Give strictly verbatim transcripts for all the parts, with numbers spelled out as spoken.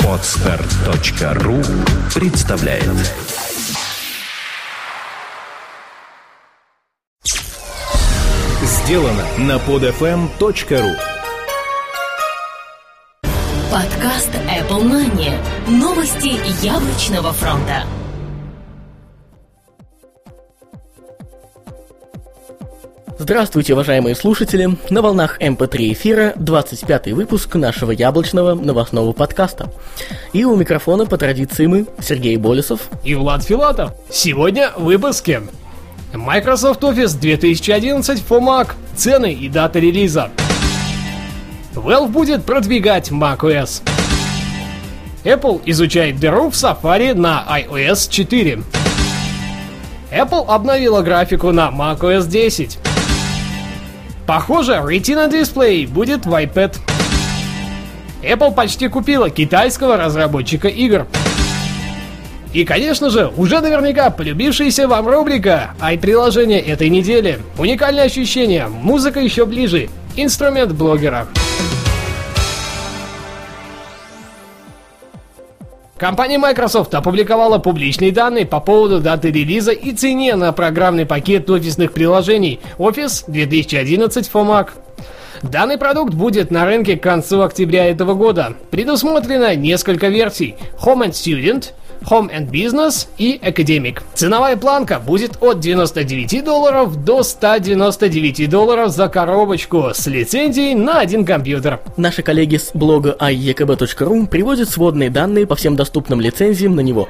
Podster.ru представляет. Сделано на podfm.ru. Подкаст Apple Mania. Новости яблочного фронта. Здравствуйте, уважаемые слушатели! На волнах эм пэ три эфира двадцать пятый выпуск нашего яблочного новостного подкаста. И у микрофона по традиции мы, Сергей Болесов и Влад Филатов. Сегодня в выпуске: Microsoft Office две тысячи одиннадцать for Mac. Цены и дата релиза. Valve будет продвигать Mac о эс. Apple изучает дыру в Safari на ай о эс четыре. Apple обновила графику на Mac о эс десять. Похоже, Retina дисплей будет в iPad. Apple почти купила китайского разработчика игр. И, конечно же, уже наверняка полюбившаяся вам рубрика «Ай-приложение этой недели». Уникальное ощущение, музыка еще ближе, инструмент блогера. Компания Microsoft опубликовала публичные данные по поводу даты релиза и цене на программный пакет офисных приложений Office две тысячи одиннадцать for Mac. Данный продукт будет на рынке к концу октября этого года. Предусмотрено несколько версий: Home and Student, Home and Business и Academic. Ценовая планка будет от девяносто девять долларов до сто девяносто девять долларов за коробочку с лицензией на один компьютер. Наши коллеги с блога ай и кей би точка ру приводят сводные данные по всем доступным лицензиям на него.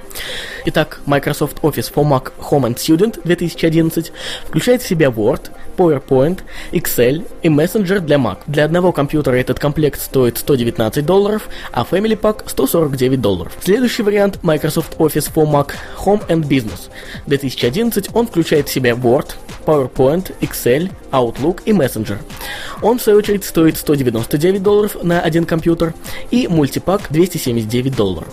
Итак, Microsoft Office for Mac Home and Student две тысячи одиннадцать включает в себя Word, PowerPoint, Excel и Messenger для Mac. Для одного компьютера этот комплект стоит сто девятнадцать долларов, а Family Pack сто сорок девять долларов. Следующий вариант — Microsoft Office for Mac Home and Business. две тысячи одиннадцать он включает в себя Word, PowerPoint, Excel, Outlook и Messenger. Он, в свою очередь, стоит сто девяносто девять долларов на один компьютер и мультипак двести семьдесят девять долларов.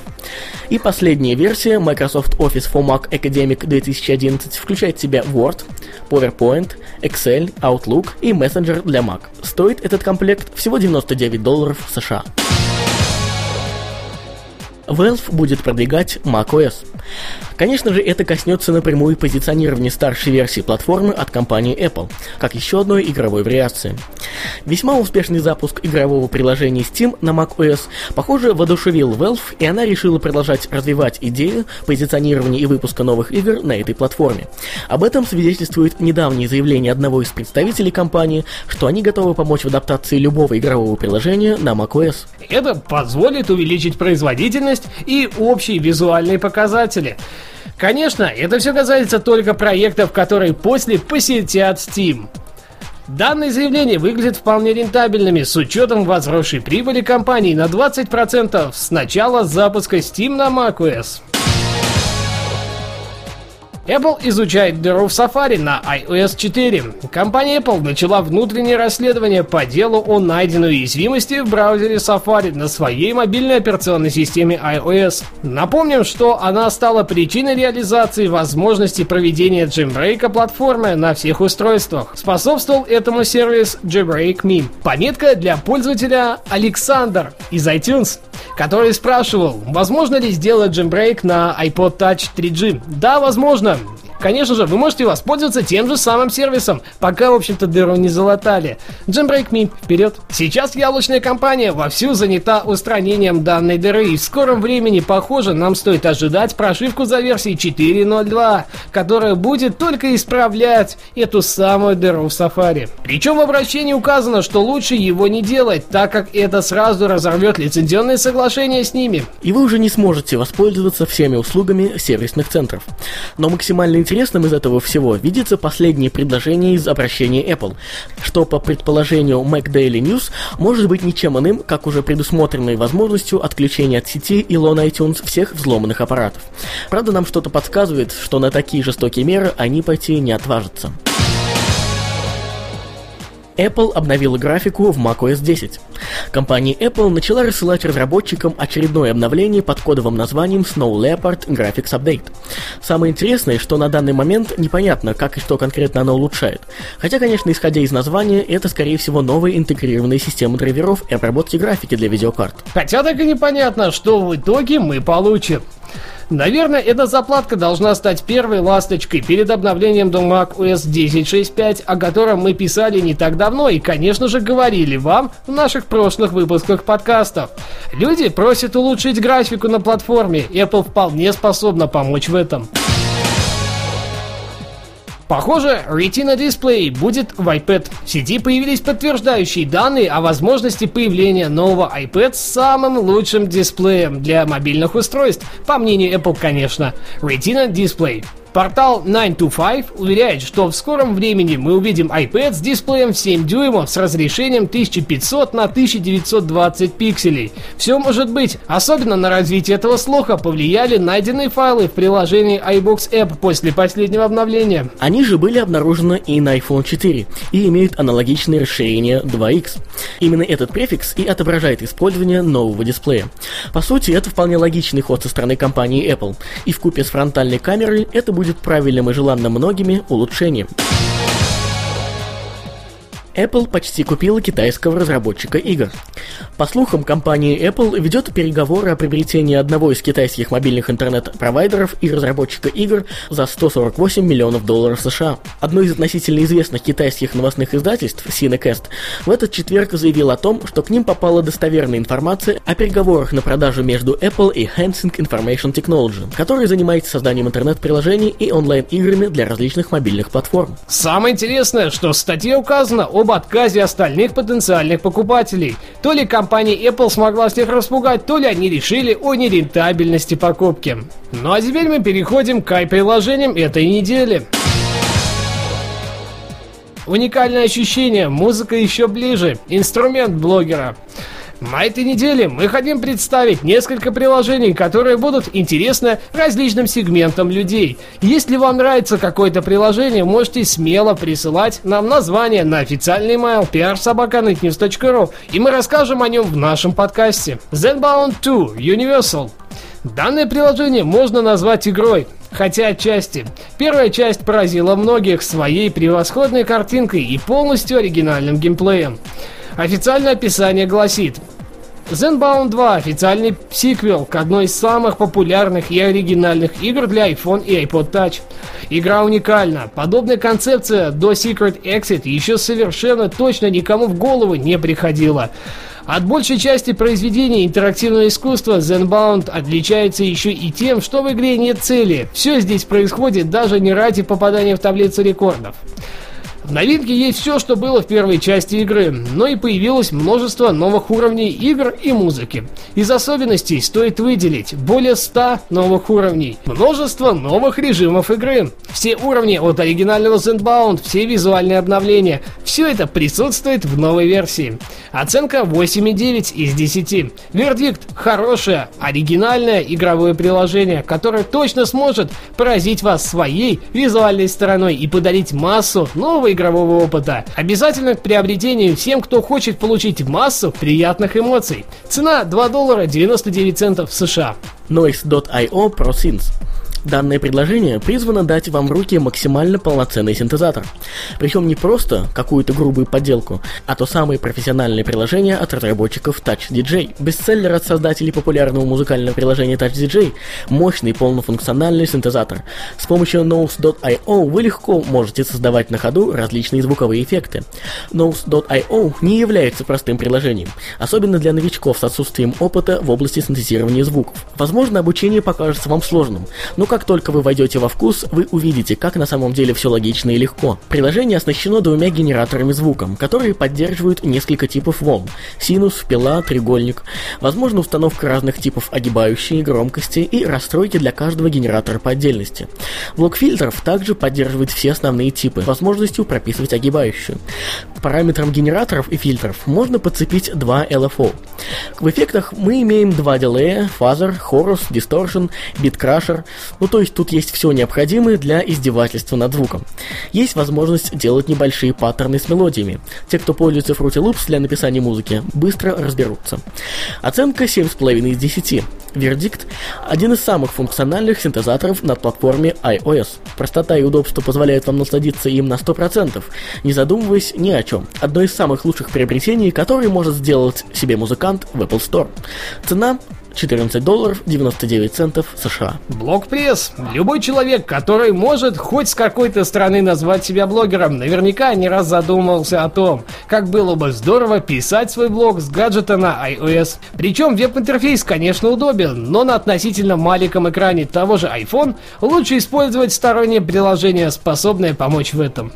И последняя версия Microsoft Office for Mac Academic две тысячи одиннадцать включает в себя Word, PowerPoint, Excel, Outlook и Messenger для Mac. Стоит этот комплект всего девяносто девять долларов США. Valve будет продвигать macOS. Конечно же, это коснется напрямую позиционирования старшей версии платформы от компании Apple, как еще одной игровой вариации. Весьма успешный запуск игрового приложения Steam на macOS, похоже, воодушевил Valve, и она решила продолжать развивать идею позиционирования и выпуска новых игр на этой платформе. Об этом свидетельствует недавнее заявление одного из представителей компании, что они готовы помочь в адаптации любого игрового приложения на macOS. Это позволит увеличить производительность и общие визуальные показатели. Конечно, это все касается только проектов, которые после посетят Steam. Данные заявления выглядят вполне рентабельными с учетом возросшей прибыли компании на двадцать процентов с начала запуска Steam на macOS. Apple изучает дыру в Safari на ай о эс четыре. Компания Apple начала внутреннее расследование по делу о найденной уязвимости в браузере Safari на своей мобильной операционной системе iOS. Напомним, что она стала причиной реализации возможности проведения джейлбрейка платформы на всех устройствах. Способствовал этому сервис JailbreakMe. Пометка для пользователя Александр из iTunes, который спрашивал, возможно ли сделать джейлбрейк на iPod Touch три джи. Да, возможно. Конечно же, вы можете воспользоваться тем же самым сервисом, пока, в общем-то, дыру не залатали. JailbreakMe, вперед! Сейчас яблочная компания вовсю занята устранением данной дыры, и в скором времени, похоже, нам стоит ожидать прошивку за версией четыре ноль два, которая будет только исправлять эту самую дыру в Safari. Причем в обращении указано, что лучше его не делать, так как это сразу разорвет лицензионные соглашения с ними. И вы уже не сможете воспользоваться всеми услугами сервисных центров. Но максимальный интересным из этого всего видится последнее предложение из обращения Apple, что, по предположению Mac Daily News, может быть ничем иным, как уже предусмотренной возможностью отключения от сети и лон iTunes всех взломанных аппаратов. Правда, нам что-то подсказывает, что на такие жестокие меры они пойти не отважатся. Apple обновила графику в Mac о эс десять. Компания Apple начала рассылать разработчикам очередное обновление под кодовым названием Snow Leopard Graphics Update. Самое интересное, что на данный момент непонятно, как и что конкретно оно улучшает. Хотя, конечно, исходя из названия, это, скорее всего, новые интегрированные системы драйверов и обработки графики для видеокарт. Хотя так и непонятно, что в итоге мы получим. Наверное, эта заплатка должна стать первой ласточкой перед обновлением до Mac о эс десять шесть пять, о котором мы писали не так давно и, конечно же, говорили вам в наших прошлых выпусках подкастов. Люди просят улучшить графику на платформе. Apple вполне способна помочь в этом. Похоже, Retina дисплей будет в iPad. В сети появились подтверждающие данные о возможности появления нового iPad с самым лучшим дисплеем для мобильных устройств, по мнению Apple, конечно. Retina дисплей. Портал nine to five уверяет, что в скором времени мы увидим iPad с дисплеем в семь дюймов с разрешением тысяча пятьсот на тысяча девятьсот двадцать пикселей. Все может быть. Особенно на развитие этого слуха повлияли найденные файлы в приложении iBox App после последнего обновления. Они же были обнаружены и на iPhone четыре и имеют аналогичное расширение два икс. Именно этот префикс и отображает использование нового дисплея. По сути, это вполне логичный ход со стороны компании Apple. И вкупе с фронтальной камерой это будет правильным и желанным многими улучшением. Apple почти купила китайского разработчика игр. По слухам, компания Apple ведет переговоры о приобретении одного из китайских мобильных интернет-провайдеров и разработчика игр за сто сорок восемь миллионов долларов США. Одно из относительно известных китайских новостных издательств, Cinecast, в этот четверг заявило о том, что к ним попала достоверная информация о переговорах на продажу между Apple и Hensing Information Technology, который занимается созданием интернет-приложений и онлайн-играми для различных мобильных платформ. Самое интересное, что в статье указано об об отказе остальных потенциальных покупателей. То ли компания Apple смогла всех распугать, то ли они решили о нерентабельности покупки. Ну а теперь мы переходим к ай-приложениям этой недели. Уникальное ощущение, музыка еще ближе, инструмент блогера. На этой неделе мы хотим представить несколько приложений, которые будут интересны различным сегментам людей. Если вам нравится какое-то приложение, можете смело присылать нам название на официальный email пи ар собака нетньюс точка ру, и мы расскажем о нем в нашем подкасте. Zenbound два Universal. Данное приложение можно назвать игрой. Хотя отчасти. Первая часть поразила многих своей превосходной картинкой и полностью оригинальным геймплеем. Официальное описание гласит: Zenbound два – официальный сиквел к одной из самых популярных и оригинальных игр для iPhone и iPod Touch. Игра уникальна. Подобная концепция до Secret Exit еще совершенно точно никому в голову не приходила. От большей части произведений интерактивного искусства Zenbound отличается еще и тем, что в игре нет цели. Все здесь происходит даже не ради попадания в таблицу рекордов. В новинке есть все, что было в первой части игры, но и появилось множество новых уровней игр и музыки. Из особенностей стоит выделить более ста новых уровней, множество новых режимов игры, все уровни от оригинального Zenbound, все визуальные обновления, все это присутствует в новой версии. Оценка восемь и девять из десяти. Вердикт: хорошее, оригинальное игровое приложение, которое точно сможет поразить вас своей визуальной стороной и подарить массу новых игрового опыта. Обязательно к приобретению всем, кто хочет получить массу приятных эмоций. Цена два доллара девяносто девять центов США. Noise точка ай о ProSynth. Данное предложение призвано дать вам в руки максимально полноценный синтезатор. Причем не просто какую-то грубую подделку, а то самое профессиональное приложение от разработчиков Touch ди джей. Бестселлер от создателей популярного музыкального приложения Touch ди джей – мощный полнофункциональный синтезатор. С помощью Noise точка ай о вы легко можете создавать на ходу различные звуковые эффекты. Noise точка ай о не является простым приложением, особенно для новичков с отсутствием опыта в области синтезирования звуков. Возможно, обучение покажется вам сложным, но как только вы войдете во вкус, вы увидите, как на самом деле все логично и легко. Приложение оснащено двумя генераторами звука, которые поддерживают несколько типов волн: синус, пила, треугольник. Возможно установка разных типов огибающей, громкости и расстройки для каждого генератора по отдельности. Блок фильтров также поддерживает все основные типы, возможностью прописывать огибающую. К параметрам генераторов и фильтров можно подцепить два эл эф о. В эффектах мы имеем два дилея, фазер, хорус, дисторшн, биткрашер, ну то есть тут есть все необходимое для издевательства над звуком. Есть возможность делать небольшие паттерны с мелодиями. Те, кто пользуется Fruity Loops для написания музыки, быстро разберутся. Оценка семь с половиной из десяти. Вердикт – один из самых функциональных синтезаторов на платформе iOS. Простота и удобство позволяют вам насладиться им на сто процентов, не задумываясь ни о чем. Одно из самых лучших приобретений, которые может сделать себе музыкант в Apple Store. Цена – четырнадцать долларов девяносто девять центов США. Блогпресс. Любой человек, который может хоть с какой-то стороны назвать себя блогером, наверняка не раз задумывался о том, как было бы здорово писать свой блог с гаджета на iOS. Причем веб-интерфейс, конечно, удобен, но на относительно маленьком экране того же iPhone лучше использовать сторонние приложения, способные помочь в этом.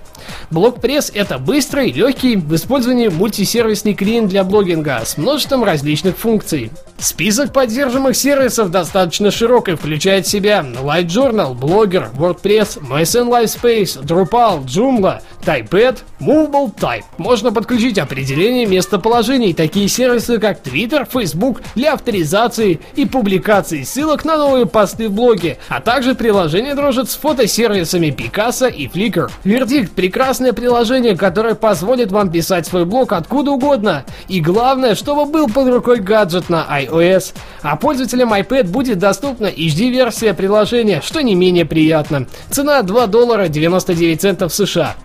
Blogpress — это быстрый, легкий в использовании мультисервисный клиент для блогинга с множеством различных функций. Список поддерживаемых сервисов достаточно широк и включает в себя LiveJournal, Blogger, WordPress, MySpace, MySpace, Drupal, Joomla, TypePad, Movable Type. Можно подключить определение местоположений, такие сервисы как Twitter, Facebook для авторизации и публикации ссылок на новые посты в блоге, а также приложение дружит с фотосервисами Picasa и Flickr. Вердикт: прекрасное приложение, которое позволит вам писать свой блог откуда угодно. И главное, чтобы был под рукой гаджет на iOS. А пользователям iPad будет доступна эйч ди-версия приложения, что не менее приятно. Цена два доллара девяносто девять центов США.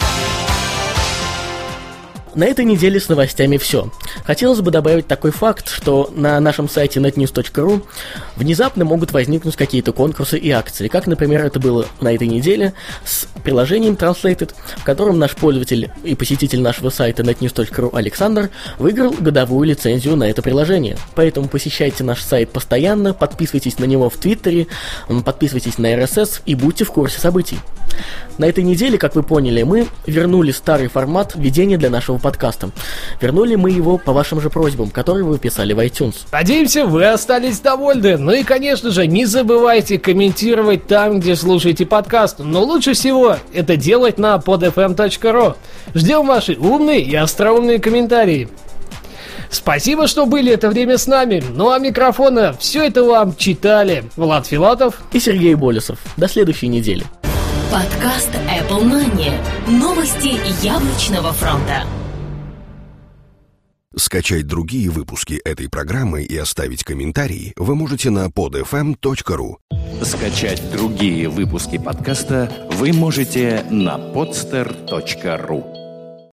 На этой неделе с новостями все. Хотелось бы добавить такой факт, что на нашем сайте нетньюс точка ру внезапно могут возникнуть какие-то конкурсы и акции, как, например, это было на этой неделе с приложением Translated, в котором наш пользователь и посетитель нашего сайта нетньюс точка ру Александр выиграл годовую лицензию на это приложение. Поэтому посещайте наш сайт постоянно, подписывайтесь на него в Твиттере, подписывайтесь на эр эс эс и будьте в курсе событий. На этой неделе, как вы поняли, мы вернули старый формат ведения для нашего подкаста. Вернули мы его по вашим же просьбам, которые вы писали в iTunes. Надеемся, вы остались довольны. Ну и, конечно же, не забывайте комментировать там, где слушаете подкаст. Но лучше всего это делать на под эф эм точка ру. Ждем ваши умные и остроумные комментарии. Спасибо, что были это время с нами. Ну а микрофона все это вам читали Влад Филатов и Сергей Болесов. До следующей недели. Подкаст Apple Mania. Новости яблочного фронта. Скачать другие выпуски этой программы и оставить комментарии вы можете на под эф эм точка ру. Скачать другие выпуски подкаста вы можете на podster точка ру.